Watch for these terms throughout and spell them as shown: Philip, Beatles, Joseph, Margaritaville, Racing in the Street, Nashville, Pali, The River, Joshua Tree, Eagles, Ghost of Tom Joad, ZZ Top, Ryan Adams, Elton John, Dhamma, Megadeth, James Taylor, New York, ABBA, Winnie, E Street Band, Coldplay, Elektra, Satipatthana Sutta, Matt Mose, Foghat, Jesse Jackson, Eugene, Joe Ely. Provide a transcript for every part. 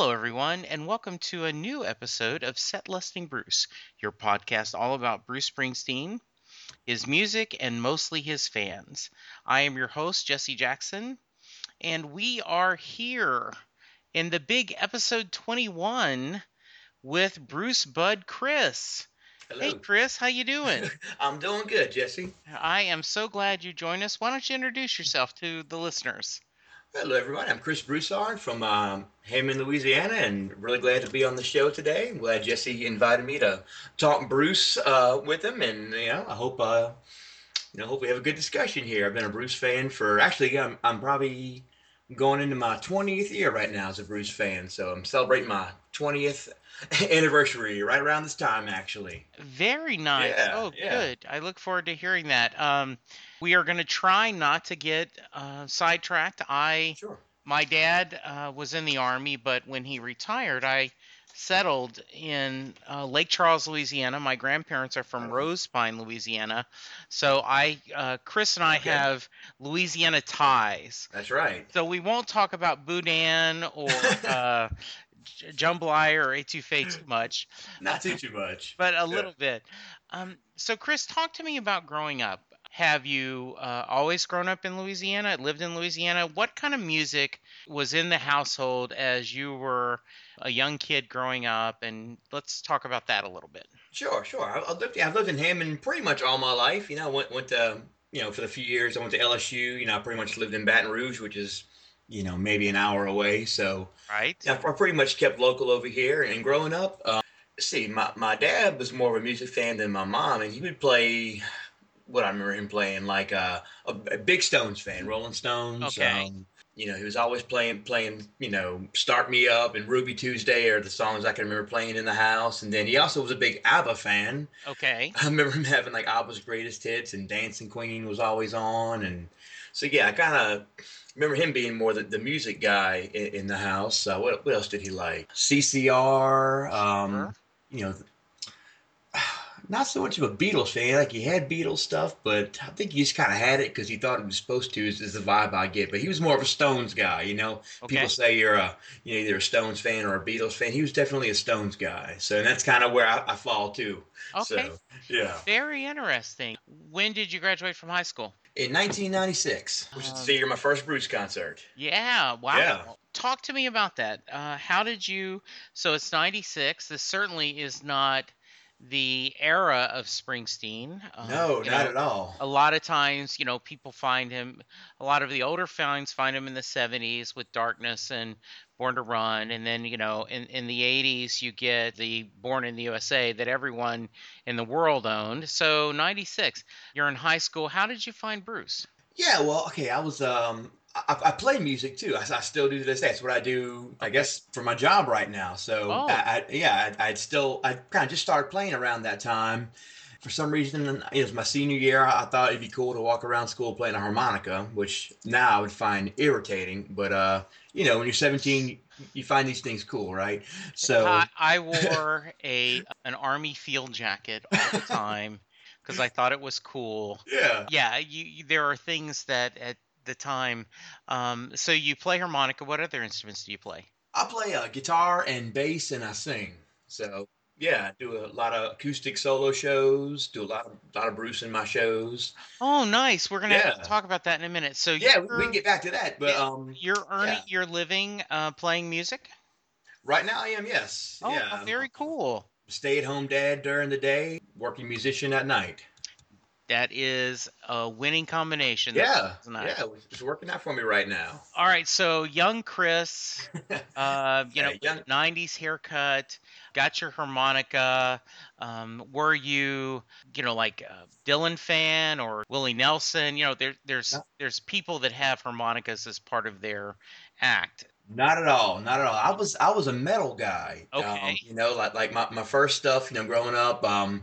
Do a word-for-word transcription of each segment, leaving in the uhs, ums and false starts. Hello, everyone, and welcome to a new episode of Set Lusting Bruce, your podcast all about Bruce Springsteen, his music, and mostly his fans. I am your host, Jesse Jackson, and we are here in the big episode twenty-one with Bruce Bud Chris. Hello. Hey, Chris, how you doing? I'm doing good, Jesse. I am so glad you joined us. Why don't you introduce yourself to the listeners? Hello, everyone. I'm Chris Broussard from um, Hammond, Louisiana, and really glad to be on the show today. I'm glad Jesse invited me to talk Bruce uh, with him, and you know, I hope uh, you know, hope we have a good discussion here. I've been a Bruce fan for actually, I'm, I'm probably going into my twentieth year right now as a Bruce fan, so I'm celebrating my twentieth anniversary right around this time, actually. Very nice. Yeah, oh, yeah. Good. I look forward to hearing that. Um, We are going to try not to get uh, sidetracked. I, sure. My dad uh, was in the Army, but when he retired, I settled in uh, Lake Charles, Louisiana. My grandparents are from Rosepine, Louisiana. So I, uh, Chris and I okay. have Louisiana ties. That's right. So we won't talk about Boudin or uh, jambalaya or etouffee too much. Not too, too much. But a yeah. little bit. Um, so, Chris, talk to me about growing up. Have you uh, always grown up in Louisiana, lived in Louisiana? What kind of music was in the household as you were a young kid growing up? And let's talk about that a little bit. Sure, sure. I've lived, I've lived in Hammond pretty much all my life. You know, I went, went to, you know, for the few years I went to L S U. You know, I pretty much lived in Baton Rouge, which is, you know, maybe an hour away. So right. I, I pretty much kept local over here. And growing up, uh, see, my, my dad was more of a music fan than my mom, and he would play... What I remember him playing, like uh, a, a big Stones fan, Rolling Stones. Okay. Um, you know, he was always playing, playing. You know, "Start Me Up" and "Ruby Tuesday" are the songs I can remember playing in the house. And then he also was a big ABBA fan. Okay. I remember him having like ABBA's greatest hits, and "Dancing Queen" was always on. And so yeah, I kind of remember him being more the, the music guy in, in the house. So what, what else did he like? C C R. Um, sure. You know. Not so much of a Beatles fan. Like, he had Beatles stuff, but I think he just kind of had it because he thought he was supposed to, is, is the vibe I get. But he was more of a Stones guy, you know? Okay. People say you're a, you know, either a Stones fan or a Beatles fan. He was definitely a Stones guy. So and that's kind of where I, I fall, too. Okay. So, yeah. Very interesting. When did you graduate from high school? In nineteen ninety-six, which um, is the year of my first Bruce concert. Yeah, wow. Yeah. Talk to me about that. Uh, how did you – so it's ninety-six. This certainly is not – the era of Springsteen. Um, no, not know, at all. A lot of times, you know, people find him, a lot of the older fans find him in the seventies with Darkness and Born to Run. And then, you know, in, in the eighties, you get the Born in the U S A that everyone in the world owned. So ninety-six, you're in high school. How did you find Bruce? Yeah, well, okay, I was... um I, I play music too. I, I still do to this day. That's what I do, I guess, for my job right now. So, oh. I, I, yeah, I, I'd still, I kind of just started playing around that time. For some reason, it was my senior year. I thought it'd be cool to walk around school playing a harmonica, which now I would find irritating. But, uh, you know, when you're seventeen, you find these things cool, right? So, I, I wore a an army field jacket all the time because I thought it was cool. Yeah. Yeah. You, you there are things that at the time. Um, so you play harmonica. What other instruments do you play? I play uh, guitar and bass, and I sing. So yeah, I do a lot of acoustic solo shows, do a lot of, lot of Bruce in my shows. Oh, nice. We're going to yeah. have to talk about that in a minute. So yeah, we can get back to that. But um, You're earning yeah. your living uh, playing music? Right now I am, yes. Oh, yeah. Very cool. Stay-at-home dad during the day, working musician at night. That is a winning combination. Yeah, nice. Yeah, it's working out for me right now. All right, so young Chris, uh, you yeah, know, young. nineties haircut, got your harmonica. Um, were you, you know, like a Dylan fan or Willie Nelson? You know, there, there's no. there's people that have harmonicas as part of their act. Not at all, not at all. I was I was a metal guy. Okay, um, you know, like like my, my first stuff, you know, growing up. Um,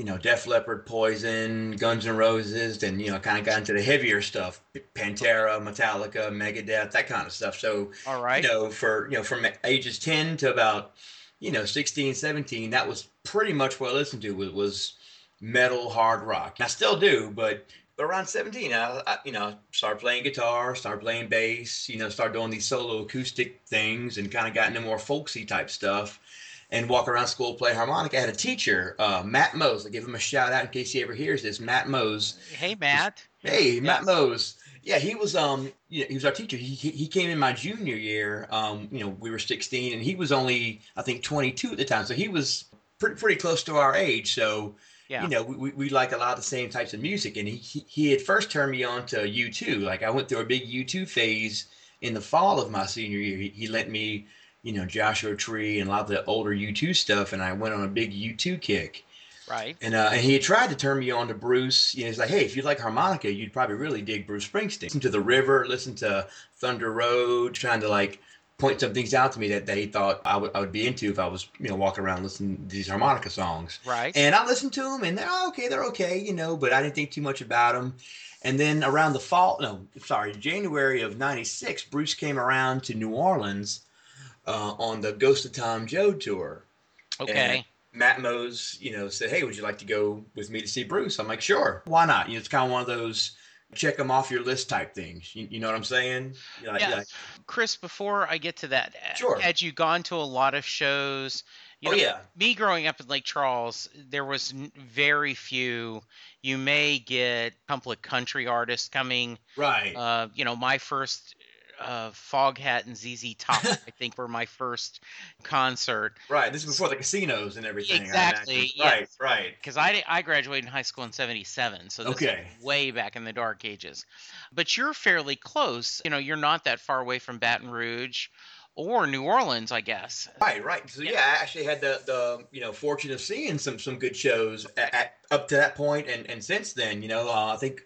You know, Def Leppard, Poison, Guns N' Roses, then, you know, kind of got into the heavier stuff, Pantera, Metallica, Megadeth, that kind of stuff. So, all right. you know, for, you know, from ages ten to about, you know, sixteen, seventeen, that was pretty much what I listened to was, was metal, hard rock. I still do, but But around seventeen, I, I you know, started playing guitar, started playing bass, you know, started doing these solo acoustic things and kind of got into more folksy type stuff and walk around school, play harmonica. I had a teacher, uh, Matt Mose. I give him a shout out in case he ever hears this. Matt Mose. Hey, Matt. Hey, yes. Matt Mose. Yeah, he was um, you know, he was our teacher. He he came in my junior year. Um, you know, we were sixteen, and he was only I think twenty-two at the time, so he was pretty pretty close to our age. So, yeah. you know, we we like a lot of the same types of music, and he he, he had first turned me on to U two. Like I went through a big U two phase in the fall of my senior year. He, he lent me, you know, Joshua Tree and a lot of the older U two stuff, and I went on a big U two kick. Right. And uh, and he had tried to turn me on to Bruce. You know, he's like, hey, if you like harmonica, you'd probably really dig Bruce Springsteen. Listen to The River, listen to Thunder Road, trying to like point some things out to me that, that he thought I would I would be into if I was, you know, walking around listening to these harmonica songs. Right. And I listened to them and they're oh, okay, they're okay, you know, but I didn't think too much about them. And then around the fall, no, sorry, January of ninety-six, Bruce came around to New Orleans uh, on the Ghost of Tom Joad tour. Okay. And Matt Mose, you know, said, hey, would you like to go with me to see Bruce? I'm like, sure. Why not? You know, it's kind of one of those check them off your list type things. You, you know what I'm saying? You're like, yeah. You're like, Chris, before I get to that, sure. Had you gone to a lot of shows? You oh, know, yeah. Me growing up in Lake Charles, there was very few. You may get a couple of country artists coming. Right. Uh, you know, my first Uh, Foghat and Z Z Top, I think, were my first concert. Right, this is before the casinos and everything. Exactly. Right, yes. Right. Because I, I graduated in high school in seventy-seven, so this okay. is way back in the dark ages. But you're fairly close. You know, you're not that far away from Baton Rouge or New Orleans, I guess. Right, right. So yeah, yeah I actually had the, the you know fortune of seeing some some good shows at, at, up to that point and, and since then. You know, uh, I think.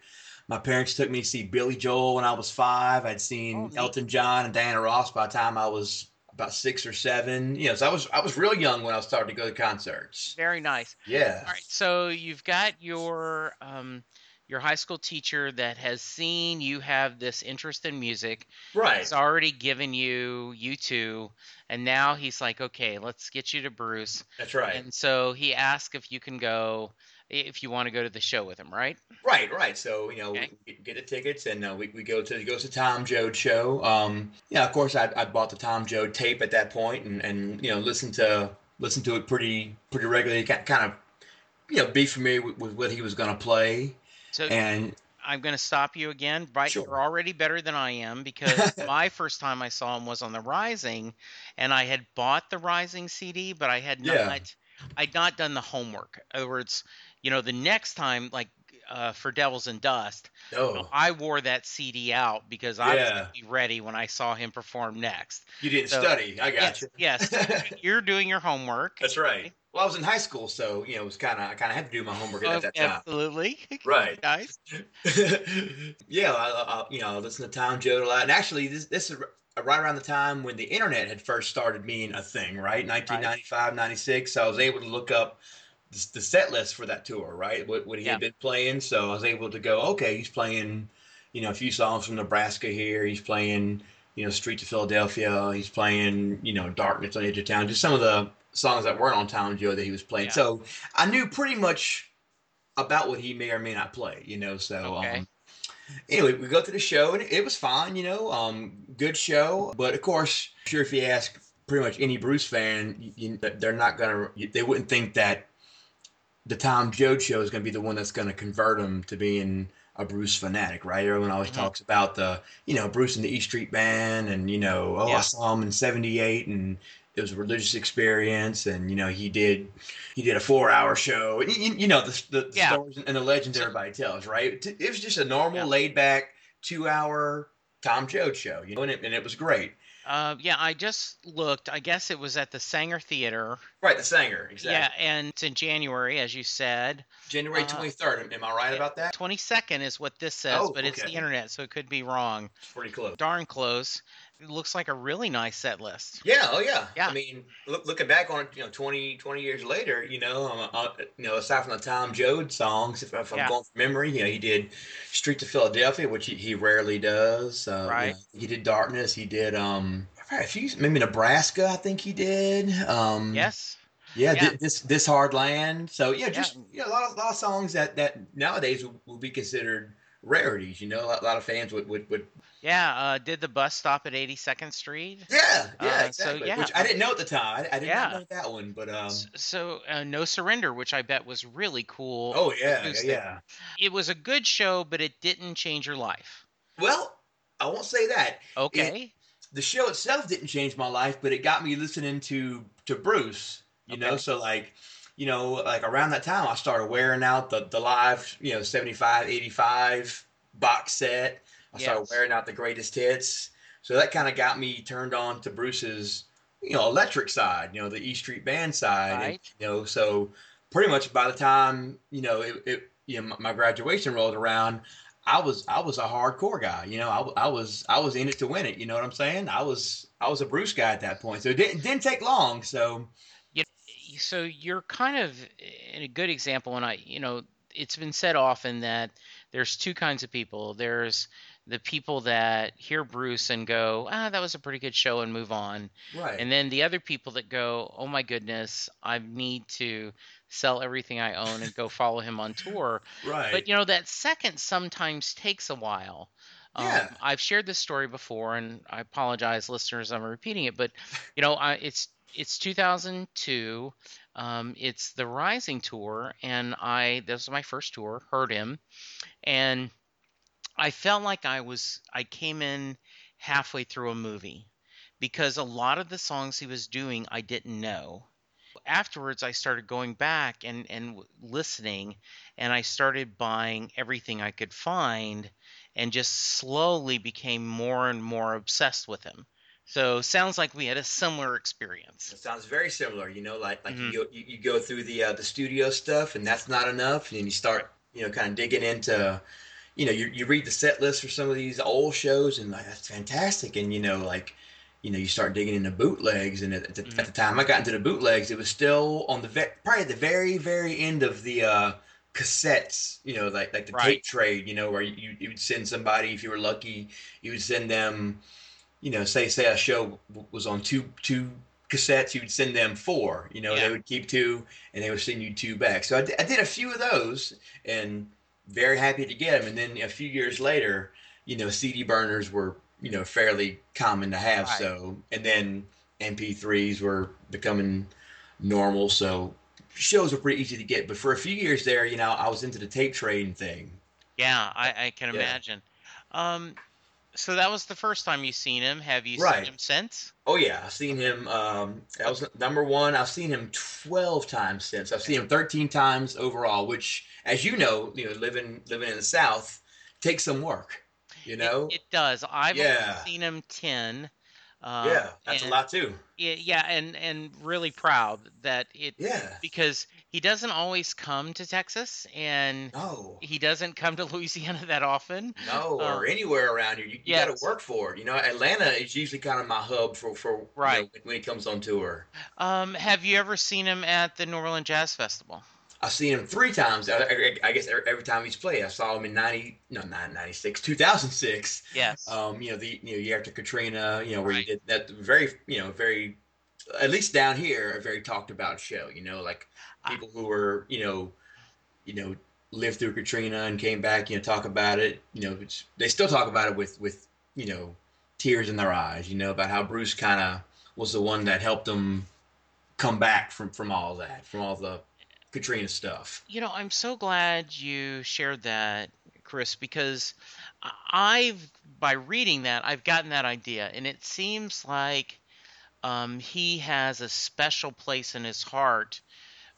My parents took me to see Billy Joel when I was five. I'd seen oh, Elton John and Diana Ross by the time I was about six or seven. You know, so I was I was real young when I started to go to concerts. Very nice. Yeah. All right. So you've got your um, your high school teacher that has seen you have this interest in music. Right. He's already given you U two, and now he's like, okay, let's get you to Bruce. That's right. And so he asked if you can go. If you want to go to the show with him, right? Right, right. So, you know, okay. we get the tickets and uh, we, we go to the Ghost of Tom Joad show. Um, yeah, of course, I, I bought the Tom Joad tape at that point and, and you know, listened to listen to it pretty pretty regularly, kind of, you know, be familiar with, with what he was going to play. So and I'm going to stop you again. Right, sure. You're already better than I am because my first time I saw him was on The Rising, and I had bought the Rising C D, but I had not, yeah. I'd not done the homework. In other words, you know, the next time, like uh, for Devils and Dust, oh. you know, I wore that C D out because I yeah. was going to be ready when I saw him perform next. You didn't so, study. I got yes, you. Yes. You're doing your homework. That's right. Well, I was in high school, so, you know, it was kind of I kind of had to do my homework oh, at that absolutely. Time. Absolutely. Right. Nice. yeah, I, I, you know, I listened to Tom Joad a lot. And actually, this, this is right around the time when the internet had first started being a thing, right? nineteen ninety-five, right. ninety-six. So I was able to look up the set list for that tour, right? What, what he yeah. had been playing. So I was able to go, okay, he's playing, you know, a few songs from Nebraska here. He's playing, you know, Streets of Philadelphia. He's playing, you know, Darkness on the Edge of Town. Just some of the songs that weren't on Tom Joad that he was playing. Yeah. So I knew pretty much about what he may or may not play, you know. So okay. um, anyway, we go to the show and it was fine, you know, um, good show. But of course, I'm sure if you ask pretty much any Bruce fan, you, you, they're not going to, they wouldn't think that the Tom Joad show is going to be the one that's going to convert him to being a Bruce fanatic, right? Everyone always mm-hmm. talks about the, you know, Bruce and the E Street Band and, you know, oh, yeah. I saw him in seventy-eight and it was a religious experience. And, you know, he did, he did a four hour show. And, you, you know, the, the, the yeah. stories and the legends everybody tells, right? It was just a normal yeah. laid back two hour Tom Joad show, you know, and it, and it was great. Uh, yeah, I just looked. I guess it was at the Sanger Theater. Right, the Sanger, exactly. Yeah, and it's in January, as you said. January twenty-third. Uh, am I right about that? twenty-second is what this says, oh, but okay. It's the internet, so it could be wrong. It's pretty close. Darn close. It looks like a really nice set list. Yeah, oh yeah. yeah. I mean, look, looking back on it, you know, twenty, twenty years later, you know, um, uh, you know, aside from the Tom Joad songs, if, if I'm yeah. going from memory, you know, he did "Streets of Philadelphia," which he, he rarely does. Uh, right. You know, he did "Darkness." He did um, a few, maybe "Nebraska." I think he did. Um, yes. Yeah, yeah. Th- this this hard land. So yeah, just yeah. You know, a lot of, lot of songs that that nowadays will, will be considered rarities, you know, a lot, a lot of fans would, would, would. Yeah. Uh, did the bus stop at eighty-second Street? Yeah. Yeah, uh, exactly. So, yeah. Which I didn't know at the time. I, I didn't yeah. know that one, but. Um... So uh, No Surrender, which I bet was really cool. Oh yeah. Yeah, yeah. It was a good show, but it didn't change your life. Well, I won't say that. Okay. It, the show itself didn't change my life, but it got me listening to, to Bruce, you okay. know? So like, you know, like around that time, I started wearing out the, the live, you know, seventy-five, eighty-five box set. I yes. started wearing out the greatest hits. So that kind of got me turned on to Bruce's, you know, electric side, you know, the E Street Band side. Right. And, you know, so pretty much by the time, you know, it, it you know, my graduation rolled around, I was I was a hardcore guy, you know. I, I was I was in it to win it. You know what I'm saying? I was I was a Bruce guy at that point. So it didn't didn't take long. So, you know, so you're kind of in a good example. And I, you know, it's been said often that there's two kinds of people. There's the people that hear Bruce and go, ah, that was a pretty good show, and move on. Right. And then the other people that go, oh my goodness, I need to sell everything I own and go follow him on tour. Right. But, you know, that second sometimes takes a while. Yeah. Um, I've shared this story before, and I apologize, listeners, I'm repeating it. But, you know, I, it's it's two thousand two. Um, it's the Rising Tour, and I this was my first tour, heard him. And I felt like I was I came in halfway through a movie because a lot of the songs he was doing I didn't know. Afterwards, I started going back and, and listening, and I started buying everything I could find and just slowly became more and more obsessed with him. So sounds like we had a similar experience. It sounds very similar. You know, like like mm-hmm. you, you, you go through the, uh, the studio stuff, and that's not enough, and then you start, you know, kind of digging into – you know, you you read the set list for some of these old shows, and like, that's fantastic. And, you know, like, you know, you start digging into bootlegs. And at the, mm-hmm. at the time I got into the bootlegs, it was still on the ve- probably at the very, very end of the uh, cassettes, you know, like like the right. tape trade, you know, where you, you would send somebody, if you were lucky, you would send them, you know, say say a show was on two two cassettes, you would send them four, you know, yeah. they would keep two, and they would send you two back. So I, d- I did a few of those, and very happy to get them. And then a few years later, you know, C D burners were, you know, fairly common to have. Right. So, and then M P threes were becoming normal. So shows were pretty easy to get. But for a few years there, you know, I was into the tape trading thing. Yeah, I, I can yeah. imagine. Um, so that was the first time you seen him. Have you right. seen him since? Oh, yeah. I've seen him. Um, that was number one. I've seen him twelve times since. I've seen him thirteen times overall, which, as you know, you know, living living in the South takes some work, you know? It, it does. I've yeah. only seen him ten. Um, yeah, that's a lot too. It, yeah, and, and really proud that it yeah. because he doesn't always come to Texas, and no. he doesn't come to Louisiana that often. No, um, or anywhere around here. You, you yes. got to work for it. You know, Atlanta is usually kind of my hub for, for right. you know, when he comes on tour. Um, have you ever seen him at the New Orleans Jazz Festival? I've seen him three times. I, I, I guess every, every time he's played, I saw him in ninety, no, not ninety-six, two thousand six. Yes. Um, you know, the you know, year after Katrina, you know, where right. he did that very, you know, very, at least down here, a very talked about show. You know, like people who were, you know, you know, lived through Katrina and came back, you know, talk about it. You know, it's, they still talk about it with with you know, tears in their eyes. You know, about how Bruce kind of was the one that helped them come back from from all that, from all the Katrina stuff. You know, I'm so glad you shared that, Chris, because I've, by reading that, I've gotten that idea. And it seems like um, he has a special place in his heart,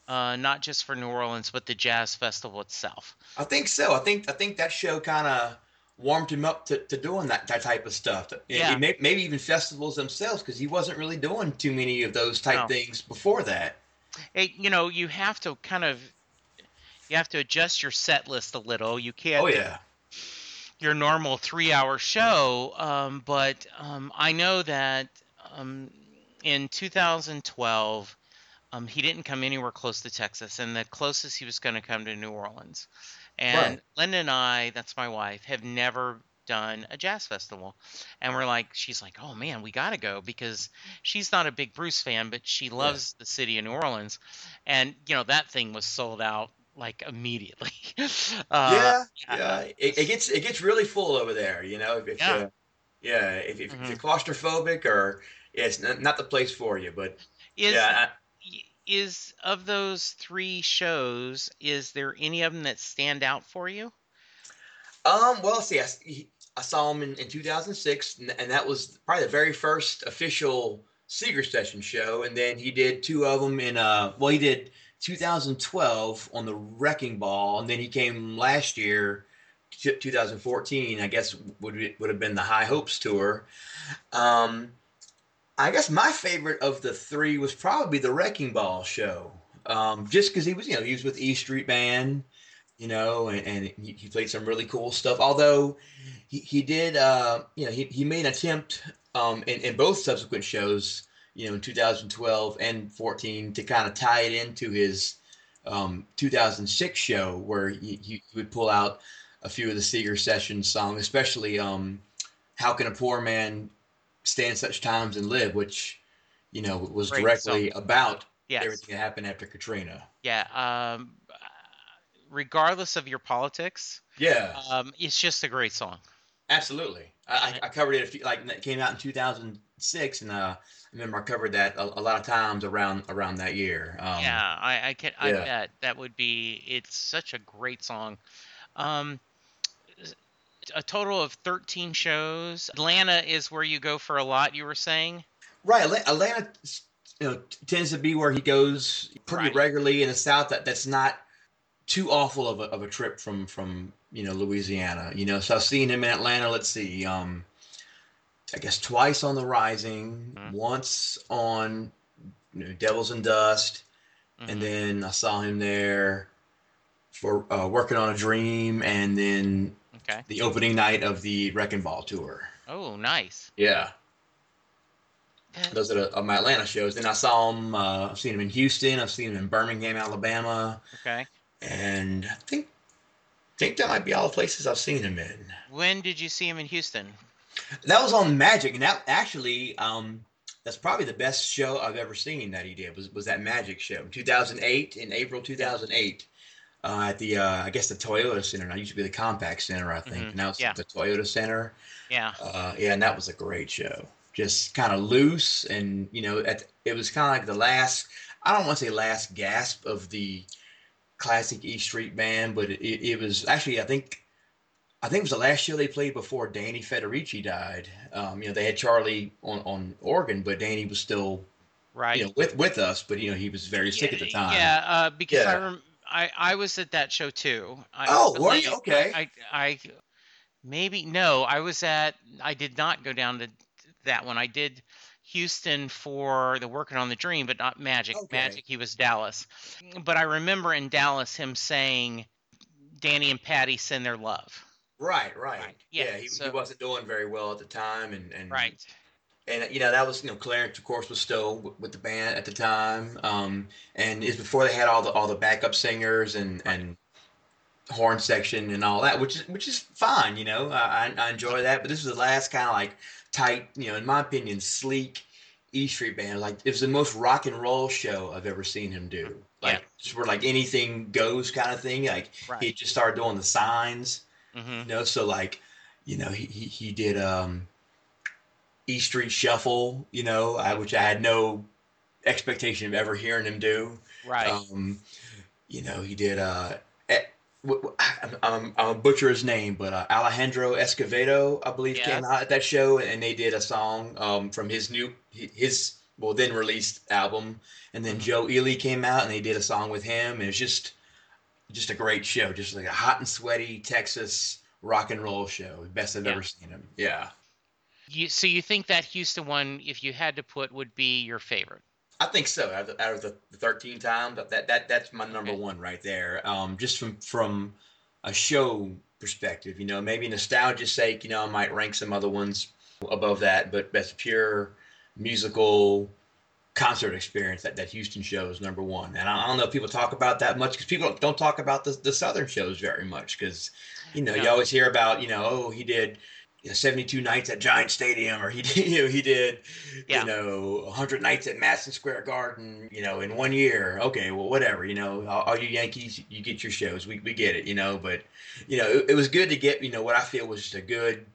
uh, not just for New Orleans, but the Jazz Festival itself. I think so. I think I think that show kind of warmed him up to, to doing that, that type of stuff. Yeah. May, maybe even festivals themselves, because he wasn't really doing too many of those type no. things before that. It, you know, you have to kind of, you have to adjust your set list a little. You can't oh, yeah. do your normal three-hour show. Um, but um, I know that um, in two thousand twelve, um, he didn't come anywhere close to Texas, and the closest he was going to come to New Orleans. And right. Linda and I, that's my wife, have never done a jazz festival, and we're like, she's like, oh man, we gotta go, because she's not a big Bruce fan, but she loves yeah. the city of New Orleans, and you know, that thing was sold out like immediately. uh, yeah, yeah. It, it gets it gets really full over there. You know, if, if yeah. You, yeah, if, if, mm-hmm. if you're claustrophobic, or yeah, it's not, not the place for you. But is, yeah, I, is of those three shows, is there any of them that stand out for you? Um, well, see, I, I saw him in, in two thousand six, and, and that was probably the very first official Seeger Sessions show. And then he did two of them in, uh, well, he did two thousand twelve on the Wrecking Ball, and then he came last year, two thousand fourteen, I guess would be, would have been the High Hopes tour. Um, I guess my favorite of the three was probably the Wrecking Ball show, um, just because he was, you know, he was with E Street Band, you know, and, and he played some really cool stuff. Although he, he did, uh, you know, he, he made an attempt um, in, in both subsequent shows, you know, in two thousand twelve and fourteen, to kind of tie it into his um, two thousand six show, where he, he would pull out a few of the Seeger Sessions songs, especially um, "How Can a Poor Man Stand Such Times and Live," which, you know, was Great directly song. about yes. everything that happened after Katrina. Yeah. Um, regardless of your politics. Yeah. Um, it's just a great song. Absolutely. I, I covered it a few, like it came out in two thousand six, and uh, I remember I covered that a, a lot of times around around that year. Um, yeah, I, I can. Yeah. I bet that would be. It's such a great song. Um, a total of thirteen shows. Atlanta is where you go for a lot, you were saying? Right. Atlanta, you know, tends to be where he goes pretty right. regularly in the South. That, that's not too awful of a, of a trip from, from, you know, Louisiana, you know, so I've seen him in Atlanta. Let's see. Um, I guess twice on the Rising, mm-hmm. once on, you know, Devils and Dust. Mm-hmm. And then I saw him there for uh, Working on a Dream, and then okay. the opening night of the Wrecking Ball tour. Oh, nice. Yeah. That's... Those are the, my Atlanta shows. Then I saw him, uh, I've seen him in Houston. I've seen him in Birmingham, Alabama. Okay. And I think think that might be all the places I've seen him in. When did you see him in Houston? That was on Magic. And that actually, um, that's probably the best show I've ever seen that he did, was, was that Magic show. two thousand eight, in April two thousand eight. Uh, at the, uh, I guess the Toyota Center. Now, it used to be the Compact Center, I think. Mm-hmm. Now it's yeah. the Toyota Center. Yeah. Uh, yeah, and that was a great show. Just kind of loose, and, you know, at, it was kind of like the last, I don't want to say last gasp of the classic E Street Band, but it, it, it was actually, I think, I think it was the last show they played before Danny Federici died. Um, you know, they had Charlie on, on organ, but Danny was still, right. you know, with, with us, but, you know, he was very sick yeah, at the time. Yeah, uh, because yeah. I remember. I, I was at that show too. I, oh, were you? Okay. I, I, I maybe no. I was at. I did not go down to that one. I did Houston for the Working on the Dream, but not Magic. Okay. Magic, he was Dallas. But I remember in Dallas him saying, "Danny and Patty send their love." Right, right. right. Yeah, yeah he, so, he wasn't doing very well at the time, and, and right. And, you know, that was, you know, Clarence, of course, was still with the band at the time. Um, and it's before they had all the all the backup singers and, and horn section and all that, which is which is fine, you know. I, I enjoy that. But this was the last kind of, like, tight, you know, in my opinion, sleek E Street Band. Like, it was the most rock and roll show I've ever seen him do. Like, yeah. just where, like, anything goes kind of thing. Like, right. he just started doing the signs, mm-hmm. you know. So, like, you know, he, he, he did... um. E Street Shuffle, you know, I, which I had no expectation of ever hearing him do. Right. Um, you know, he did, uh, I'm, I'm, I'm a butcher his name, but uh, Alejandro Escovedo, I believe, yeah. came out at that show, and they did a song um, from his new, his, well, then released album. And then Joe Ely came out, and they did a song with him. And it was just, just a great show, just like a hot and sweaty Texas rock and roll show. Best I've yeah. ever seen him. Yeah. You, so you think that Houston one, if you had to put, would be your favorite? I think so. Out of the, out of the thirteen times, that that that's my number okay. one right there. Um, just from from a show perspective, you know, maybe nostalgia's sake, you know, I might rank some other ones above that, but that's pure musical concert experience. That, that Houston show is number one, and I, I don't know if people talk about that much, because people don't talk about the the Southern shows very much, because you know no. you always hear about, you know, oh, he did. you know, seventy-two nights at Giant Stadium, or he did, you know, he did, yeah. you know, one hundred nights at Madison Square Garden, you know, in one year. Okay, well, whatever, you know, all, all you Yankees, you get your shows. We we get it, you know, but, you know, it, it was good to get, you know, what I feel was just a good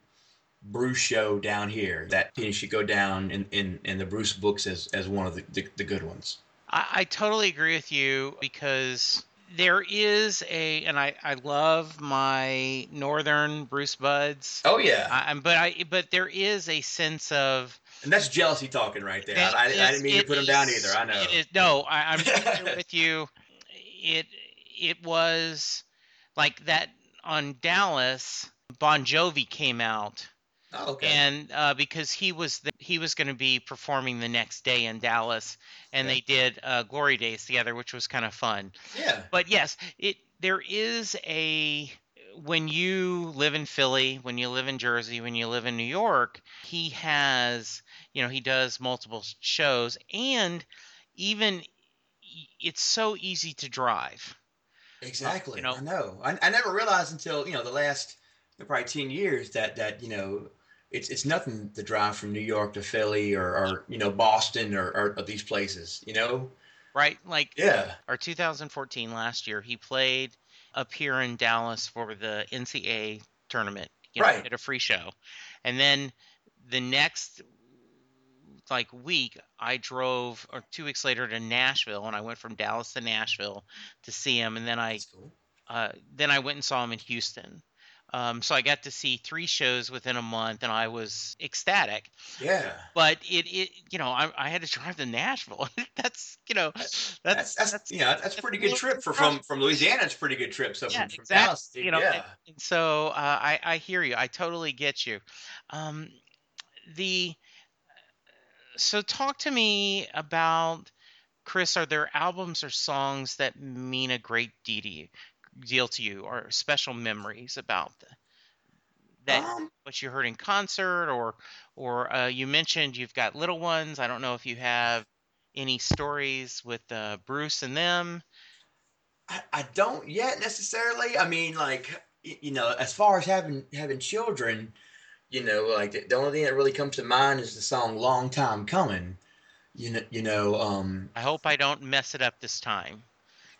Bruce show down here. That you know, should go down in, in, in the Bruce books as, as one of the, the, the good ones. I, I totally agree with you, because there is a, and I, I love my northern Bruce buds. Oh yeah. I, but I but there is a sense of, and that's jealousy talking right there. I, is, I didn't mean to put is, them down either. I know. It is, no, I, I'm totally with you. It it was like that on Dallas. Bon Jovi came out. Oh, okay. And uh, because he was the, he was going to be performing the next day in Dallas, and yeah. they did uh, Glory Days together, which was kind of fun. Yeah. But yes, it there is a when you live in Philly, when you live in Jersey, when you live in New York, he has you know he does multiple shows, and even it's so easy to drive. Exactly. Uh, you know, I know. I, I never realized until you know the last probably ten years that that you know. It's it's nothing to drive from New York to Philly or, or you know Boston or, or, or these places, you know, right? Like yeah. Our two thousand fourteen last year, he played up here in Dallas for the N C A A tournament, you know, right? At a free show, and then the next like week, I drove or two weeks later to Nashville, and I went from Dallas to Nashville to see him, and then I cool. uh, then I went and saw him in Houston. Um, so I got to see three shows within a month, and I was ecstatic. Yeah. But it, it you know, I, I had to drive to Nashville. that's, you know, that's that's, that's, that's yeah, that's, that's a pretty good trip for from, from Louisiana. It's a pretty good trip. So yeah, from, from exactly. Dallas, dude, you know, yeah. And, and so uh, I I hear you. I totally get you. Um, the so talk to me about Chris. Are there albums or songs that mean a great deal to you? deal to you or special memories about the, that um, what you heard in concert or or uh, you mentioned you've got little ones. I don't know if you have any stories with uh, Bruce and them. I, I don't yet necessarily. I mean, like, you know, as far as having having children, you know, like the, the only thing that really comes to mind is the song Long Time Coming. You know, you know um, I hope I don't mess it up this time.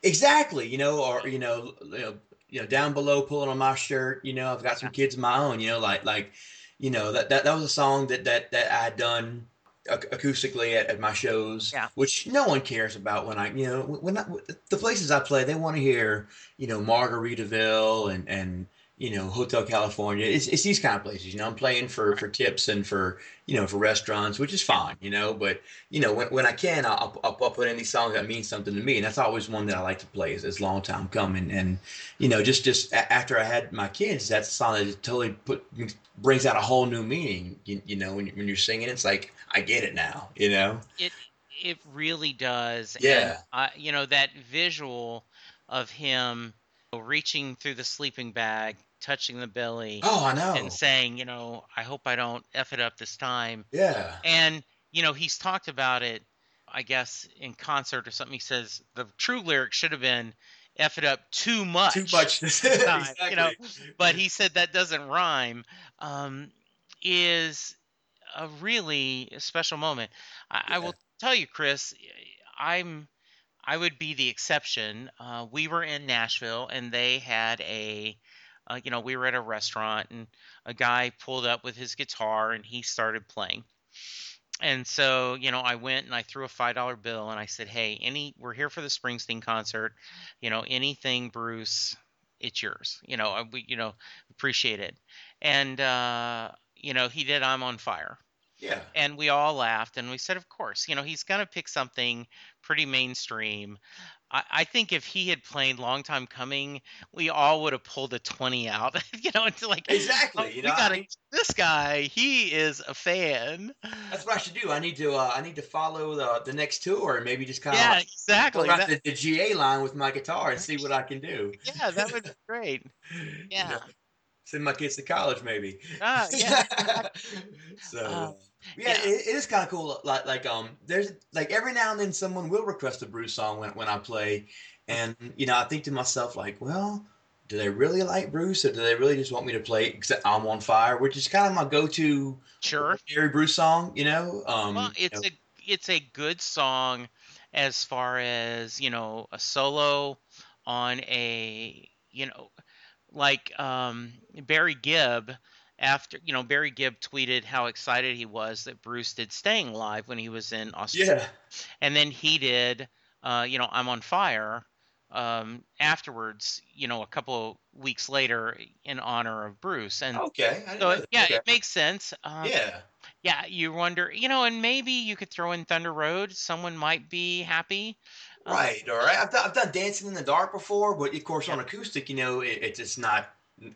Exactly, you know, or you know, you know, you know, down below pulling on my shirt. You know, I've got some kids of my own. You know, like like, you know, that that, that was a song that that that I had done acoustically at, at my shows, yeah. which no one cares about when I, you know, when I, the places I play, they want to hear, you know, Margaritaville and and you know, Hotel California. It's it's these kind of places. You know, I'm playing for for tips and for you know for restaurants, which is fine. You know, but you know when when I can, I'll I'll, I'll put in these songs that mean something to me, and that's always one that I like to play. Is, is Long Time Coming, and you know just just a- after I had my kids, that's a song that just totally put brings out a whole new meaning. You, you know, when when you're singing, it's like I get it now. You know, it it really does. Yeah, and I, you know that visual of him reaching through the sleeping bag, touching the belly. Oh, I know. And saying, you know, I hope I don't F it up this time. Yeah. And, you know, he's talked about it, I guess, in concert or something. He says the true lyric should have been F it up too much. Too much this time. Exactly. You know, but he said that doesn't rhyme. Um, is a really special moment. I, yeah. I will tell you, Chris, I'm I would be the exception. Uh, we were in Nashville, and they had a Uh, you know, we were at a restaurant, and a guy pulled up with his guitar, and he started playing. And so, you know, I went and I threw a five dollar bill, and I said, "Hey, any, we're here for the Springsteen concert. You know, anything, Bruce, it's yours. You know, we, you know, appreciate it." And uh, you know, he did "I'm on Fire." Yeah. And we all laughed, and we said, "Of course, you know, he's gonna pick something pretty mainstream." I think if he had played Long Time Coming, we all would have pulled a twenty out, you know, into like, exactly. Oh, you know, we gotta, I mean, this guy, he is a fan. That's what I should do. I need to, uh, I need to follow the the next tour and maybe just kind of, yeah, like, exactly. That, the, the G A line with my guitar and see what I can do. Yeah, that would be great. Yeah. You know, send my kids to college maybe. Ah, yeah. so. Um, Yeah, yeah. It, it is kind of cool. Like, like, um, there's like every now and then someone will request a Bruce song when when I play, and you know I think to myself like, well, do they really like Bruce, or do they really just want me to play I'm on Fire, which is kind of my go-to sure. Gary Bruce song, you know? Um, well, it's you know. a it's a good song as far as, you know, a solo on a, you know, like um, Barry Gibb. After, you know, Barry Gibb tweeted how excited he was that Bruce did Staying Live when he was in Australia. Yeah. And then he did, uh, you know, I'm on Fire um, afterwards, you know, a couple of weeks later in honor of Bruce. And okay. I so, yeah, okay. It makes sense. Um, yeah. Yeah. You wonder, you know, and maybe you could throw in Thunder Road. Someone might be happy. Right. Um, all right. I've done, I've done Dancing in the Dark before, but of course yeah. on acoustic, you know, it, it's just not,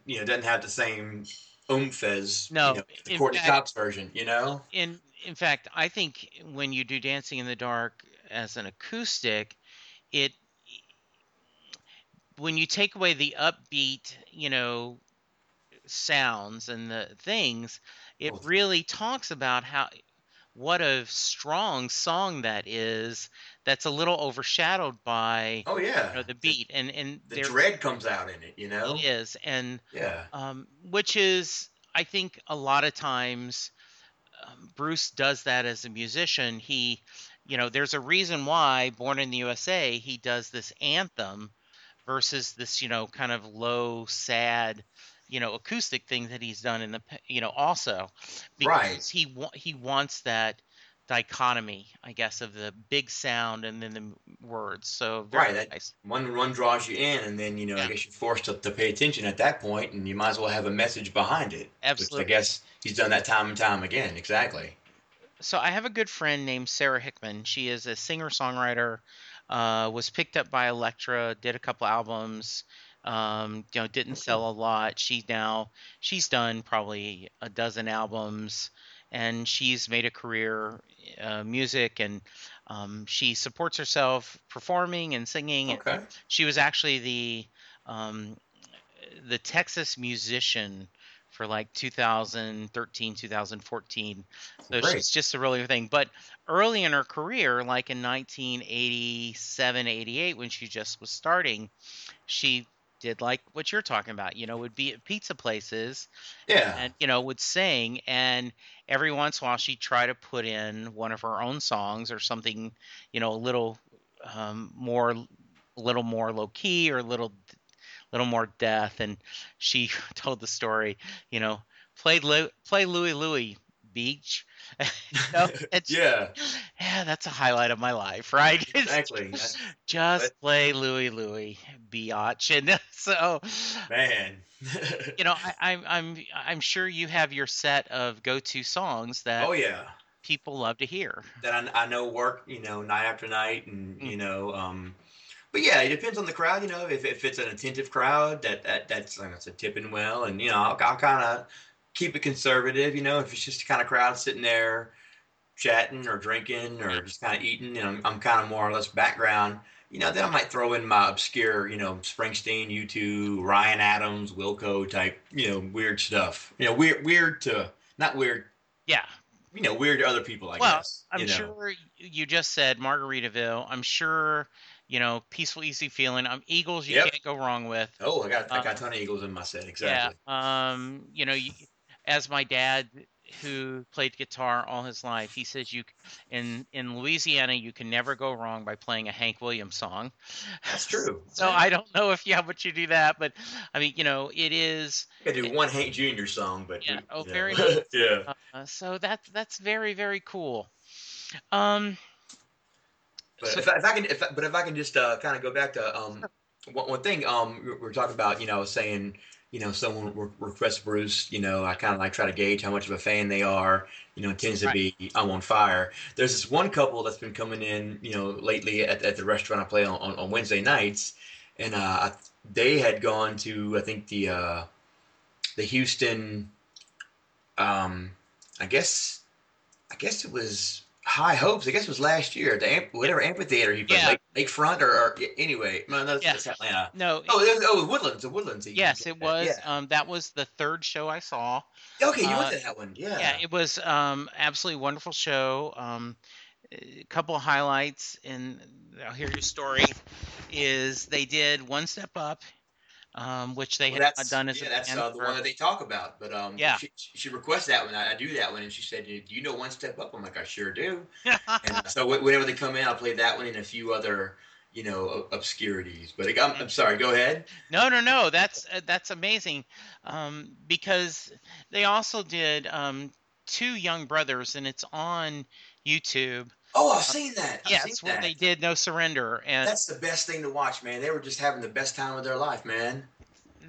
you know, it doesn't have the same oomph as no, you know, the Courtney Cox version, you know? In in fact, I think when you do Dancing in the Dark as an acoustic, it when you take away the upbeat, you know, sounds and the things, it oh. really talks about how what a strong song that is that's a little overshadowed by oh yeah you know, the beat the, and and the dread comes out in it, you know it is and yeah um which is I think a lot of times um, Bruce does that as a musician. He you know there's a reason why Born in the U S A he does this anthem versus this you know kind of low sad you know, acoustic thing that he's done in the, you know, also because right. he wa- he wants that dichotomy, I guess, of the big sound and then the words. So very right. nice. That one one draws you in, and then you know, yeah. I guess you're forced to, to pay attention at that point, and you might as well have a message behind it. Absolutely. Which I guess he's done that time and time again. Exactly. So I have a good friend named Sarah Hickman. She is a singer-songwriter. Uh, was picked up by Elektra. Did a couple albums. Um, you know, didn't sell a lot. She's now, she's done probably a dozen albums, and she's made a career, uh, music, and um, she supports herself performing and singing. Okay. And she was actually the um, the Texas musician for like two thousand thirteen, two thousand fourteen. So Great. She's just a really thing. But early in her career, like in nineteen eighty-seven, eighty-eight, when she just was starting, she did like what you're talking about, you know, would be at pizza places yeah. and, you know, would sing. And every once in a while she'd try to put in one of her own songs or something, you know, a little um, more, a little more low key or a little, little more death. And she told the story, you know, played, Lu- play Louie Louie Beach. you know, it's, yeah. yeah. That's a highlight of my life, right? Exactly. just just play Louie Louie Biatch. And so man. you know, I, I'm I'm I'm sure you have your set of go to songs that oh yeah people love to hear. That I, I know work, you know, night after night and mm-hmm. you know, um but yeah, it depends on the crowd, you know, if if it's an attentive crowd that, that that's like I said, tipping well and you know, I'll, I'll kinda keep it conservative, you know, if it's just the kind of crowd sitting there chatting or drinking or just kind of eating and I'm, I'm kind of more or less background, you know, then I might throw in my obscure, you know, Springsteen, U two, Ryan Adams, Wilco type, you know, weird stuff, you know, weird, weird to not weird. Yeah. You know, weird to other people, I well, guess. Well, I'm you know. sure you just said Margaritaville. I'm sure, you know, Peaceful, Easy Feeling. Um, Eagles, you yep. can't go wrong with. Oh, I got, um, I got a ton of Eagles in my set. Exactly. Yeah. Um, you know, you, as my dad, who played guitar all his life, he says you in in Louisiana you can never go wrong by playing a Hank Williams song. That's true. So I don't know if you how much you do that, but I mean you know it is. I do one Hank Junior song, but yeah, we, oh yeah. very nice. yeah. Uh, so that's that's very very cool. Um. But so, if, I, if I can, if I, but if I can just uh, kind of go back to um sure. one, one thing um we we're talking about, you know, saying. You know, someone re- requests Bruce, you know, I kind of like try to gauge how much of a fan they are. You know, it tends to be right. I'm on Fire. There's this one couple that's been coming in, you know, lately at, at the restaurant I play on, on, on Wednesday nights. And uh, they had gone to, I think, the uh, the Houston, um, I guess, I guess it was High Hopes. I guess it was last year, the amp- whatever amphitheater he played, yeah. like Lakefront or, or yeah, anyway. No, that's, yes. that's Atlanta. No. Oh, it was, oh, it was Woodlands. The Woodlands. Yes, it was. Yeah. Um, that was the third show I saw. Okay, you uh, went to that one. Yeah. Yeah, it was um absolutely wonderful show. Um, a couple of highlights, and I'll hear your story. Is they did One Step Up. um, which they well, had not done as yeah, a band. That's uh, the one that they talk about. But um, yeah. she, she requests that one. I, I do that one. And she said, do you know One Step Up? I'm like, I sure do. And so whenever they come in, I'll play that one and a few other, you know, obscurities. But I'm, I'm sorry, go ahead. No, no, no. That's uh, that's amazing um, because they also did um, Two Young Brothers, and it's on YouTube. Oh, I've seen that. I've yeah, seen that's that. Where they did No Surrender. And that's the best thing to watch, man. They were just having the best time of their life, man.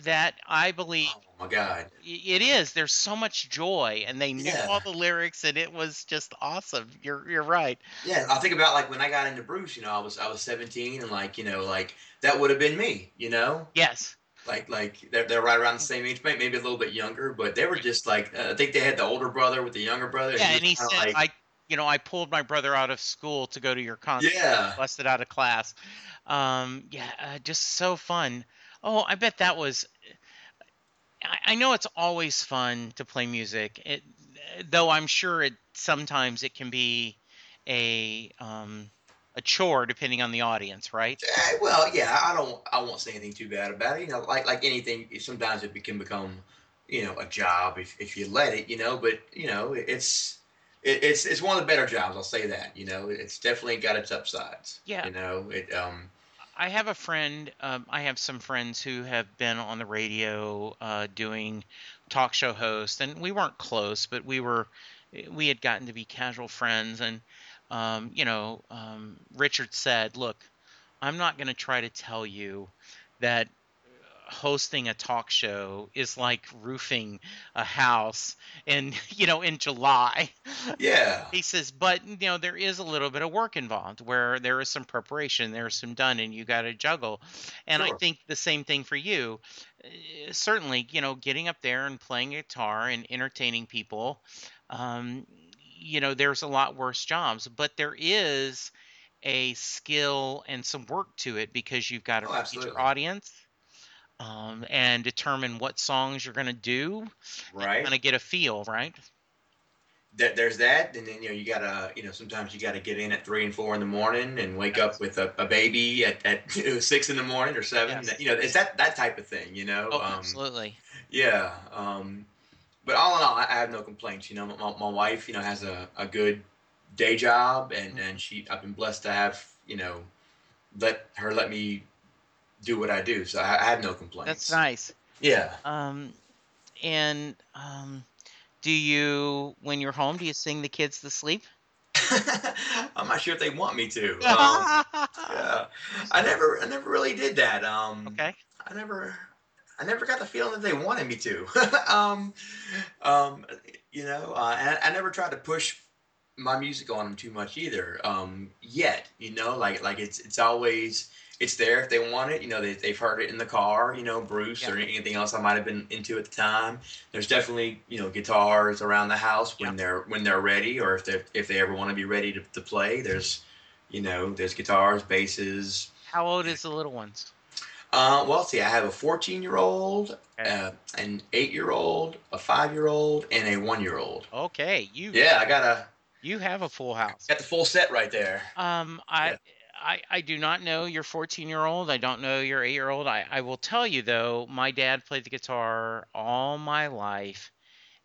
That, I believe. Oh, my God. It is. There's so much joy, and they knew yeah. all the lyrics, and it was just awesome. You're you're right. Yeah, I think about, like, when I got into Bruce, you know, I was I was seventeen, and, like, you know, like, that would have been me, you know? Yes. Like, like they're, they're right around the same age, maybe a little bit younger, but they were just, like, uh, I think they had the older brother with the younger brother. Yeah, and he, and he said, like, I... You know, I pulled my brother out of school to go to your concert. Yeah. Busted out of class. Um, yeah, uh, just so fun. Oh, I bet that was – I know it's always fun to play music, it, though I'm sure it sometimes it can be a um, a chore depending on the audience, right? Uh, well, yeah, I don't – I won't say anything too bad about it. You know, like, like anything, sometimes it can become, you know, a job if, if you let it, you know. But, you know, it's – It's it's one of the better jobs, I'll say that. You know, it's definitely got its upsides. Yeah. You know, it. Um, I have a friend. Um, I have some friends who have been on the radio uh, doing talk show hosts, and we weren't close, but we were. We had gotten to be casual friends, and um, you know, um, Richard said, "Look, I'm not going to try to tell you that." Hosting a talk show is like roofing a house in, you know, in July. Yeah. He says, but, you know, there is a little bit of work involved where there is some preparation, there's some done, and you got to juggle. And sure. I think the same thing for you. Certainly, you know, getting up there and playing guitar and entertaining people, um, you know, there's a lot worse jobs, but there is a skill and some work to it because you've got to oh, reach your audience. Um, and determine what songs you're going to do. Right. You're going to get a feel, right? There, there's that. And then, you know, you got to, you know, sometimes you got to get in at three and four in the morning and wake yes. up with a, a baby at, at you know, six in the morning or seven. Yes. You know, it's that, that type of thing, you know? Oh, um, absolutely. Yeah. Um, but all in all, I have no complaints. You know, my, my wife, you know, has a, a good day job and, mm-hmm. and she, I've been blessed to have, you know, let her let me do what I do, so I have no complaints. That's nice. Yeah. Um, and um, do you, when you're home, do you sing the kids to sleep? I'm not sure if they want me to. Um, yeah. I never, I never really did that. Um, okay. I never, I never got the feeling that they wanted me to. um, um, you know, uh, and I never tried to push my music on them too much either. Um, yet, you know, like like it's it's always. It's there if they want it. You know, they, they've heard it in the car, you know, Bruce yeah. or anything else I might have been into at the time. There's definitely, you know, guitars around the house when yeah. they're when they're ready or if they if they ever want to be ready to, to play. There's, you know, there's guitars, basses. How old is the little ones? Uh, well, see, I have a fourteen-year-old, okay. uh, an eight-year-old, a five-year-old, and a one-year-old. Okay. you. Yeah, I got a... You have a full house. Got the full set right there. Um, I... Yeah. I, I do not know your fourteen-year-old. I don't know your eight-year-old. I, I will tell you, though, my dad played the guitar all my life,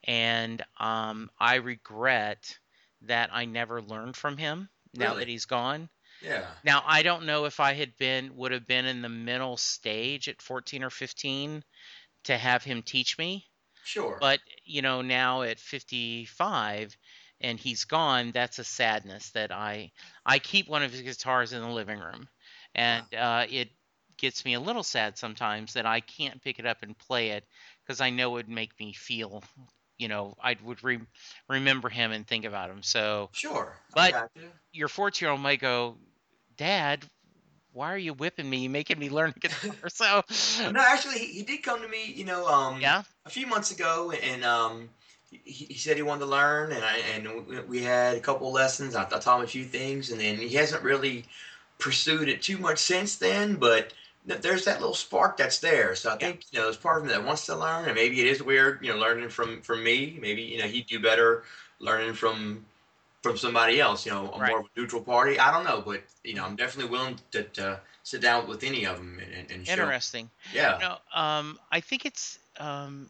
and um, I regret that I never learned from him now Really? That he's gone. Yeah. Now, I don't know if I had been would have been in the mental stage at fourteen or fifteen to have him teach me. Sure. But, you know, now at fifty-five – and he's gone, that's a sadness that I I keep one of his guitars in the living room. And uh, it gets me a little sad sometimes that I can't pick it up and play it because I know it would make me feel, you know, I would re- remember him and think about him. So sure. But you. Your fourteen-year-old might go, Dad, why are you whipping me, making me learn guitar? So no, actually, he, he did come to me, you know, um, yeah? a few months ago and um, – he said he wanted to learn, and I, and we had a couple lessons. I, I taught him a few things, and then he hasn't really pursued it too much since then, but there's that little spark that's there. So I think, you know, there's part of him that wants to learn, and maybe it is weird, you know, learning from, from me. Maybe, you know, he'd do better learning from from somebody else, you know, a right. more of a neutral party. I don't know, but, you know, I'm definitely willing to, to sit down with any of them and, and show. Interesting. Yeah. You know, um, I think it's, um,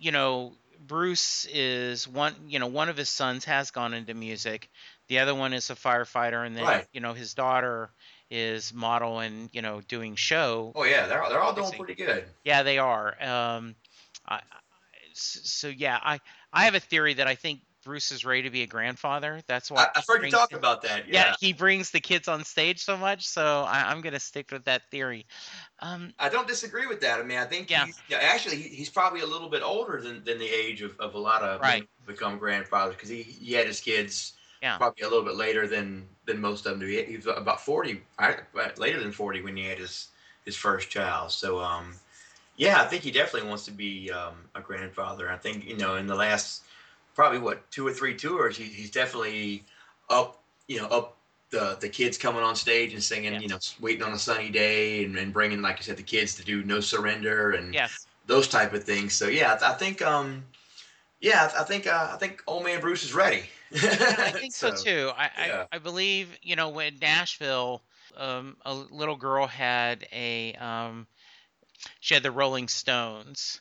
you know, Bruce is one, you know, one of his sons has gone into music. The other one is a firefighter. And then, right. you know, his daughter is model and, you know, doing show. Oh, yeah. They're, they're all doing pretty good. Yeah, they are. Um, I, so, yeah, I, I have a theory that I think Bruce is ready to be a grandfather. That's why I've heard you talk him. about that. Yeah. yeah, he brings the kids on stage so much, so I, I'm going to stick with that theory. Um, I don't disagree with that. I mean, I think yeah. he's, yeah, actually he's probably a little bit older than, than the age of, of a lot of right. people who become grandfathers, because he, he had his kids yeah. probably a little bit later than, than most of them. He, he was about forty, right? Later than forty when he had his, his first child. So, um, yeah, I think he definitely wants to be um, a grandfather. I think, you know, in the last – probably what two or three tours he, he's definitely up you know up the the kids coming on stage and singing, yeah. you know, Waiting on a Sunny Day, and, and bringing, like you said, the kids to do No Surrender and yes. those type of things. So yeah, I, I think um yeah I think uh, I think old man Bruce is ready. yeah, I think so, so too I, yeah. I I believe, you know, when Nashville um a little girl had a um she had the Rolling Stones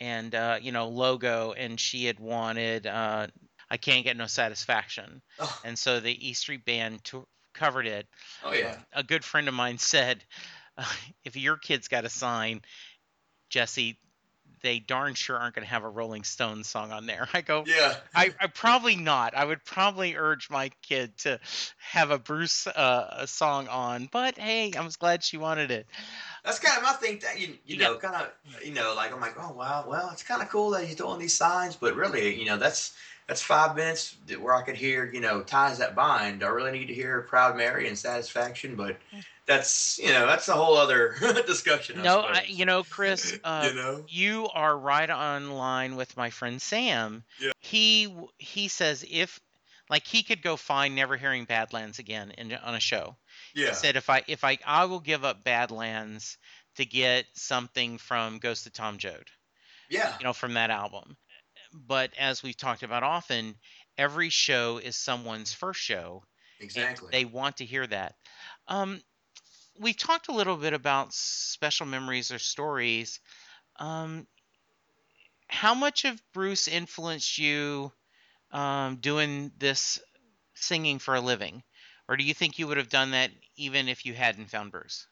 and uh you know logo, and she had wanted uh I Can't Get No Satisfaction. oh. And so the E Street Band to- covered it. oh yeah uh, A good friend of mine said, uh, if your kid's got a sign, Jesse, they darn sure aren't going to have a Rolling Stones song on there. I go, yeah, I, I probably not. I would probably urge my kid to have a Bruce uh, a song on, but hey, I was glad she wanted it. That's kind of my thing, that, you, you yeah. know, kind of, you know, like I'm like, oh, wow, well, it's kind of cool that he's doing these signs, but really, you know, that's that's five minutes where I could hear, you know, Ties That Bind. I really need to hear Proud Mary and Satisfaction, but that's, you know, that's a whole other discussion. I no, I, you know, Chris, uh, you, know? you are right on line with my friend Sam. Yeah. He he says if, like, he could go find Never Hearing Badlands again in, on a show. Yeah. He said if I if I I will give up Badlands to get something from Ghost of Tom Joad. Yeah. You know, from that album. But as we've talked about often, every show is someone's first show. Exactly. They want to hear that. Um, we talked a little bit about special memories or stories. Um, how much of Bruce influenced you um, doing this singing for a living? Or do you think you would have done that even if you hadn't found Bruce?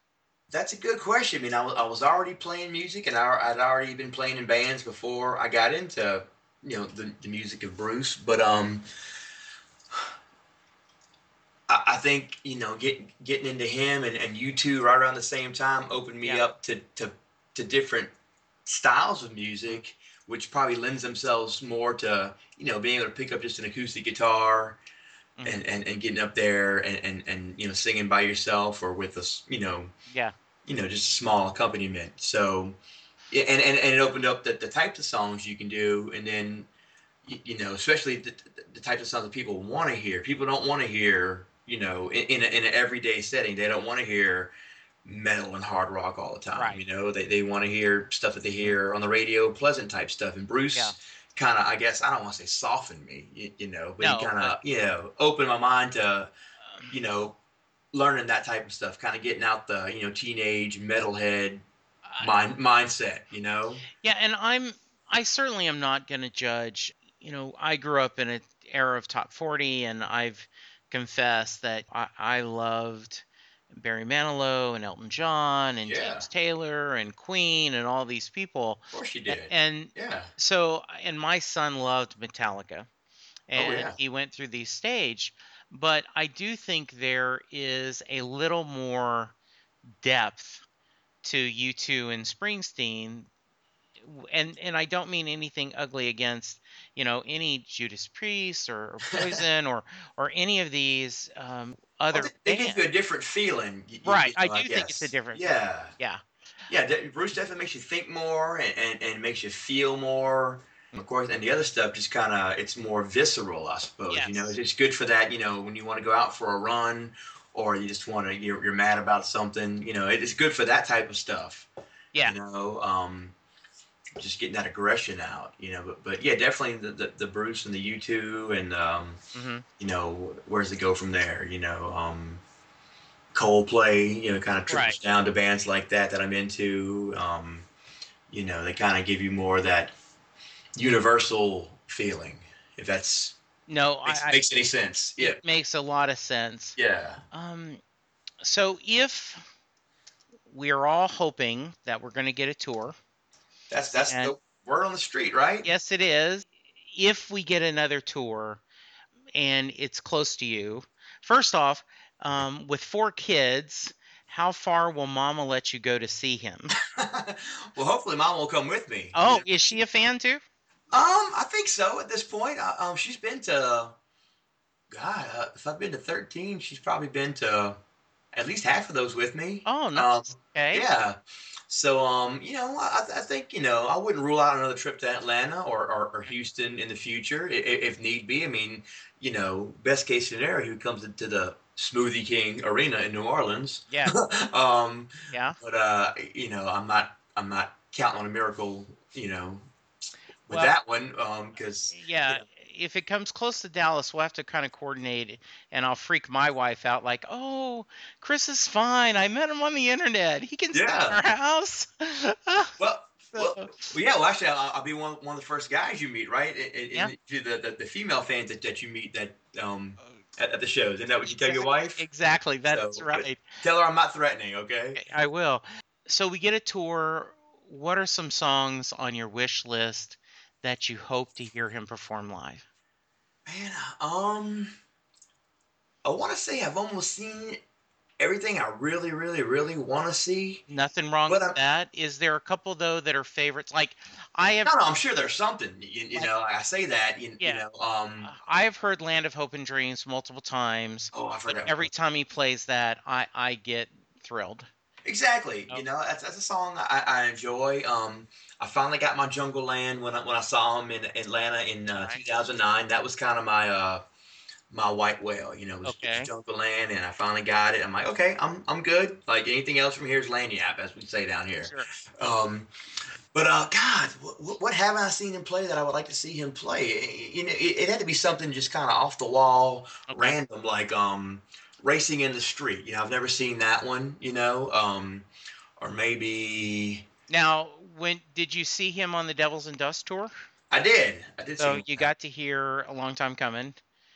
That's a good question. I mean, I was, I was already playing music, and I, I'd already been playing in bands before I got into, you know, the, the music of Bruce. But um, I, I think, you know, getting getting into him and, and U two right around the same time opened me yeah. up to, to to different styles of music, which probably lends themselves more to, you know, being able to pick up just an acoustic guitar mm-hmm. and, and, and getting up there and, and, and, you know, singing by yourself or with a, you know, yeah, you know, just a small accompaniment. So. Yeah, and, and, and it opened up the, the types of songs you can do, and then, you, you know, especially the, the, the types of songs that people want to hear. People don't want to hear, you know, in in, a, in an everyday setting, they don't want to hear metal and hard rock all the time. Right. You know, they they want to hear stuff that they hear on the radio, pleasant type stuff. And Bruce yeah. kind of, I guess, I don't want to say softened me, you, you know, but no, he kind of, you know, opened my mind to, you know, learning that type of stuff, kind of getting out the, you know, teenage metalhead Mind, mindset, you know? Yeah, and I'm I certainly am not going to judge. You know, I grew up in an era of Top forty, and I've confessed that I, I loved Barry Manilow and Elton John and yeah. James Taylor and Queen and all these people. Of course you did. And yeah. so, and my son loved Metallica, and oh, yeah. he went through these stage. But I do think there is a little more depth to U two and Springsteen, and and I don't mean anything ugly against, you know, any Judas Priest or, or Poison or or any of these um, other. Well, they give you a different feeling, you, right? You know, I, I do guess. think it's a different. Yeah, feeling. yeah, yeah. De- Bruce definitely makes you think more and, and, and makes you feel more. Of course, and the other stuff just kind of it's more visceral, I suppose. Yes. You know, it's good for that. You know, when you want to go out for a run. Or you just want to, you're, you're mad about something, you know, it's good for that type of stuff. Yeah. You know, um, just getting that aggression out, you know. But but yeah, definitely the the, the Bruce and the U two and um, mm-hmm. you know, where does it go from there? You know, um, Coldplay, you know, kind of trickles right. down to bands like that that I'm into. Um, you know, they kind of give you more of that universal feeling, if that's no makes, I, I, makes any sense. Yeah, it makes a lot of sense. Yeah. Um, so if we're all hoping that we're going to get a tour. That's that's and, the word on the street, right? Yes, it is. If we get another tour and it's close to you, first off, um, with four kids, how far will Mama let you go to see him? Well, hopefully Mama will come with me. Oh, is she a fan too? Um, I think so at this point. I, um, she's been to, God, uh, if I've been to thirteen, she's probably been to at least half of those with me. Oh, nice. Um, okay. Yeah. So, um, you know, I, I think, you know, I wouldn't rule out another trip to Atlanta or, or, or Houston in the future if, if need be. I mean, you know, best case scenario, he comes into the Smoothie King Arena in New Orleans. Yeah. um, yeah. But, uh, you know, I'm not I'm not counting on a miracle, you know, with well, that one. Um, cause, yeah. You know, if it comes close to Dallas, we'll have to kind of coordinate it, and I'll freak my wife out like, oh, Chris is fine. I met him on the internet. He can stay yeah. in our house. well, well, well, yeah, well, actually, I'll, I'll be one, one of the first guys you meet, right? And, and, yeah. and the, the, the female fans that, that you meet that um, at, at the shows. Isn't that what you tell your wife? Exactly. That's so, right. Tell her I'm not threatening, okay? I will. So we get a tour. What are some songs on your wish list that you hope to hear him perform live? Man, um, I want to say I've almost seen everything I really, really, really want to see. Nothing wrong but with I'm, that. Is there a couple, though, that are favorites? Like, I have... No, no, I'm sure there's something. You, you know, I say that, you, yeah. you know. Um, I have heard Land of Hope and Dreams multiple times. Oh, I forgot. Every time he plays that, I, I get thrilled. Exactly. Oh. You know, that's, that's a song I, I enjoy. Um, I finally got my Jungle Land when I, when I saw him in Atlanta in uh, right. two thousand nine. That was kind of my uh, my white whale. You know, it was okay. Jungle Land, and I finally got it. I'm like, okay, I'm I'm good. Like, anything else from here is lanyap, as we say down here. Sure. Um, but, uh, God, what, what haven't I seen him play that I would like to see him play? It, you know, it, it had to be something just kind of off the wall, okay. random, like um, Racing in the Street. You know, I've never seen that one, you know. Um, or maybe... Now... When did you see him on the Devils and Dust tour? I did. I did. So see him. You got to hear "A Long Time Coming."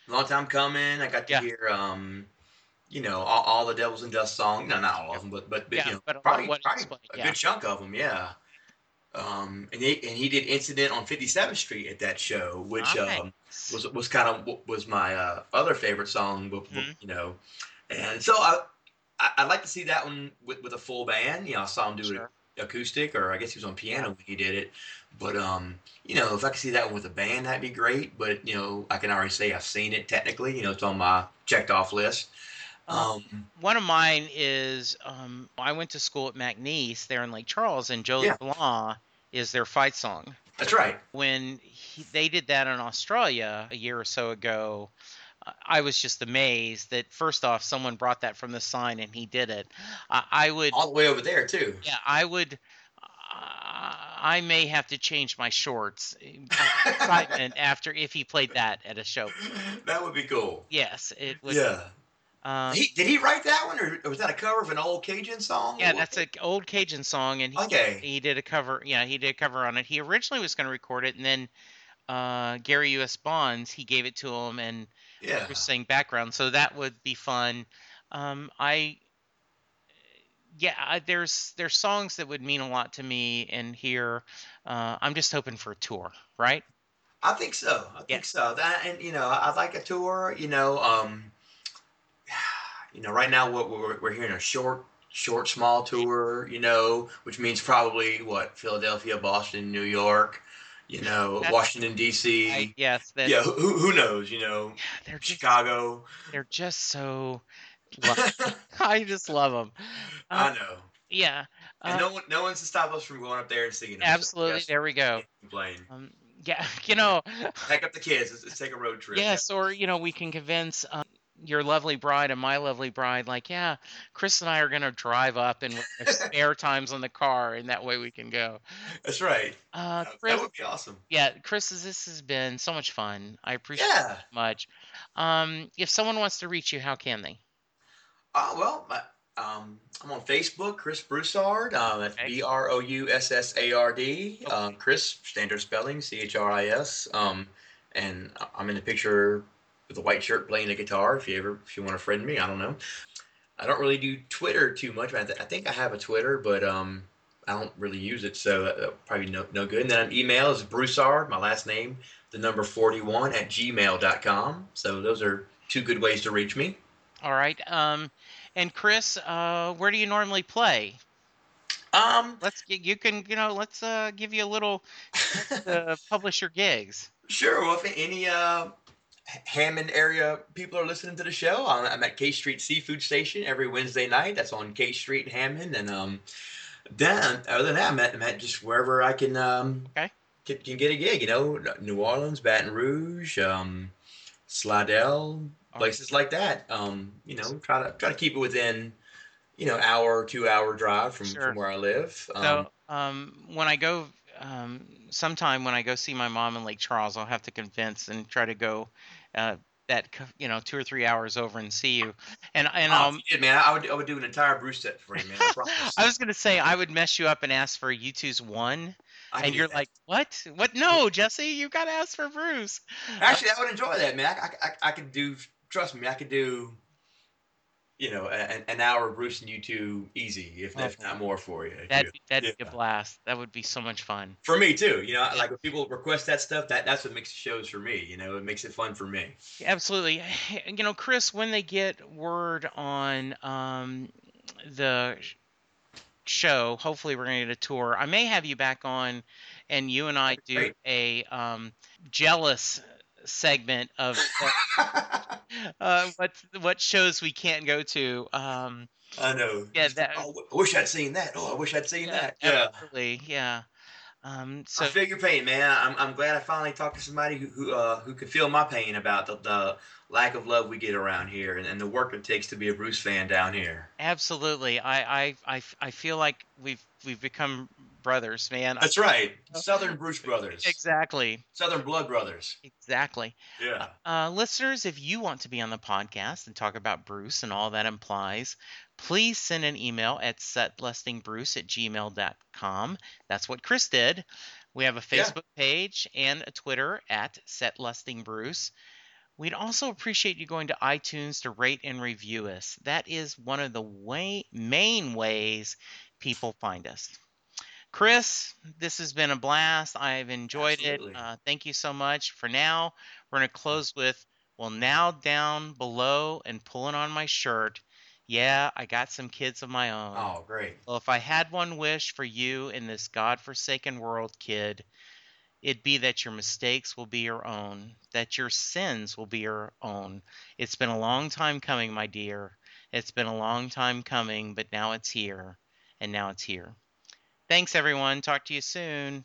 Long Time Coming. I got to yeah. hear, um, you know, all, all the Devils and Dust songs. No, not all of them, but but, but yeah, you know, but probably, what probably what a yeah. good chunk of them. Yeah. Um, and he and he did "Incident on fifty-seventh Street" at that show, which nice. um, was was kind of was my uh, other favorite song, but, mm-hmm. you know, and so I, I I'd like to see that one with with a full band. You know, I saw him do sure. it. Acoustic, or I guess he was on piano when he did it, but um, you know, if I could see that one with a band, that'd be great. But you know, I can already say I've seen it technically. You know, it's on my checked off list. Um, one of mine is um, I went to school at McNeese there in Lake Charles, and Joe yeah. LeBlanc is their fight song. That's right. When he, they did that in Australia a year or so ago. I was just amazed that, first off, someone brought that from the sign and he did it. Uh, I would all the way over there too. Yeah, I would. Uh, I may have to change my shorts excitement after if he played that at a show. That would be cool. Yes, it would. Yeah. Um, he, did he write that one, or was that a cover of an old Cajun song? Yeah, that's an old Cajun song, and he, okay. he did a cover. Yeah, he did a cover on it. He originally was going to record it, and then uh, Gary U S Bonds, he gave it to him, and. Yeah. Saying background, so that would be fun. Um, I, yeah, I, there's there's songs that would mean a lot to me, and here, uh, I'm just hoping for a tour, right? I think so. I yeah. think so. That, and you know, I'd like a tour. You know, um, you know, right now what we're we're hearing a short, short, small tour. You know, which means probably what Philadelphia, Boston, New York. You know, that's, Washington, D C Right, yes. Yeah, who, who knows, you know, they're just, Chicago. They're just so lucky. I just love them. Uh, I know. Yeah. And uh, no one, no one's to stop us from going up there and seeing them. Absolutely. So there we go. Complain. Um, yeah, you know. Pack up the kids. Let's, let's take a road trip. Yes, yeah. Or, you know, we can convince um, your lovely bride and my lovely bride, like, yeah, Chris and I are going to drive up and spare times on the car, and that way we can go. That's right. Uh, Chris, that would be awesome. Yeah, Chris, this has been so much fun. I appreciate yeah. it so much. Um, if someone wants to reach you, how can they? Uh, well, my, um, I'm on Facebook, Chris Broussard. Um, that's okay. B R O U S S A R D. Okay. Um, Chris, standard spelling, C H R I S. Um, and I'm in the picture with a white shirt playing the guitar. If you ever, if you want to friend me, I don't know. I don't really do Twitter too much. I, th- I think I have a Twitter, but um, I don't really use it, so that, probably no no good. And then an email is Broussard, my last name, the number forty-one at gmail dot com. So those are two good ways to reach me. All right. Um, and Chris, uh, where do you normally play? Um, let's get, you can you know let's uh, give you a little uh, publish your gigs. Sure. Well, if any. Uh, Hammond area people are listening to the show, I'm at K Street Seafood Station every Wednesday night. That's on K Street in Hammond. And um, then other than that, I'm at, I'm at just wherever I can um okay. can, can get a gig. You know, New Orleans, Baton Rouge, um, Slidell, places right. like that. Um, you know, try to try to keep it within, you know, hour, two hour drive from, sure. from where I live. Um, so um, when I go. Um, sometime when I go see my mom in Lake Charles, I'll have to convince and try to go uh, that, you know, two or three hours over and see you. And and oh, um, yeah, man, I would I would do an entire Bruce set for you, man. I promise. I was gonna say I would mess you up and ask for U two's one, I and you're that. Like, what? What? No, Jesse, you gotta ask for Bruce. Actually, I would enjoy that, man. I I, I could do. Trust me, I could do. You know, an, an hour of Bruce and U two easy, if, okay. if not more for you. That'd, yeah. that'd yeah. be a blast. That would be so much fun. For me, too. You know, yeah. like when people request that stuff, that, that's what makes the shows for me. You know, it makes it fun for me. Absolutely. You know, Chris, when they get word on um, the show, hopefully we're going to get a tour. I may have you back on, and you and I do Great. a um, jealous segment of what, uh, what what shows we can't go to. Um, I know. Yeah, that, oh, I wish I'd seen that. Oh, I wish I'd seen yeah, that. Yeah, absolutely. Yeah. Um, so I feel your pain, man. I'm I'm glad I finally talked to somebody who who, uh, who could feel my pain about the, the lack of love we get around here and, and the work it takes to be a Bruce fan down here. Absolutely. I I I, I feel like we've we've become brothers, man. That's right. Southern Bruce brothers. Exactly. Southern blood brothers. Exactly. Yeah. Uh, listeners, if you want to be on the podcast and talk about Bruce and all that implies, please send an email at setblesstingbruce at gmail dot com. That's what Chris did. We have a Facebook yeah. page and a Twitter at setblesstingbruce. We'd also appreciate you going to iTunes to rate and review us. That is one of the way, main ways people find us. Chris, this has been a blast. I've enjoyed Absolutely. it. Uh, thank you so much. For now, we're going to close with, well, now down below and pulling on my shirt. Yeah, I got some kids of my own. Oh, great. Well, if I had one wish for you in this godforsaken world, kid, it'd be that your mistakes will be your own, that your sins will be your own. It's been a long time coming, my dear. It's been a long time coming, but now it's here, and now it's here. Thanks, everyone. Talk to you soon.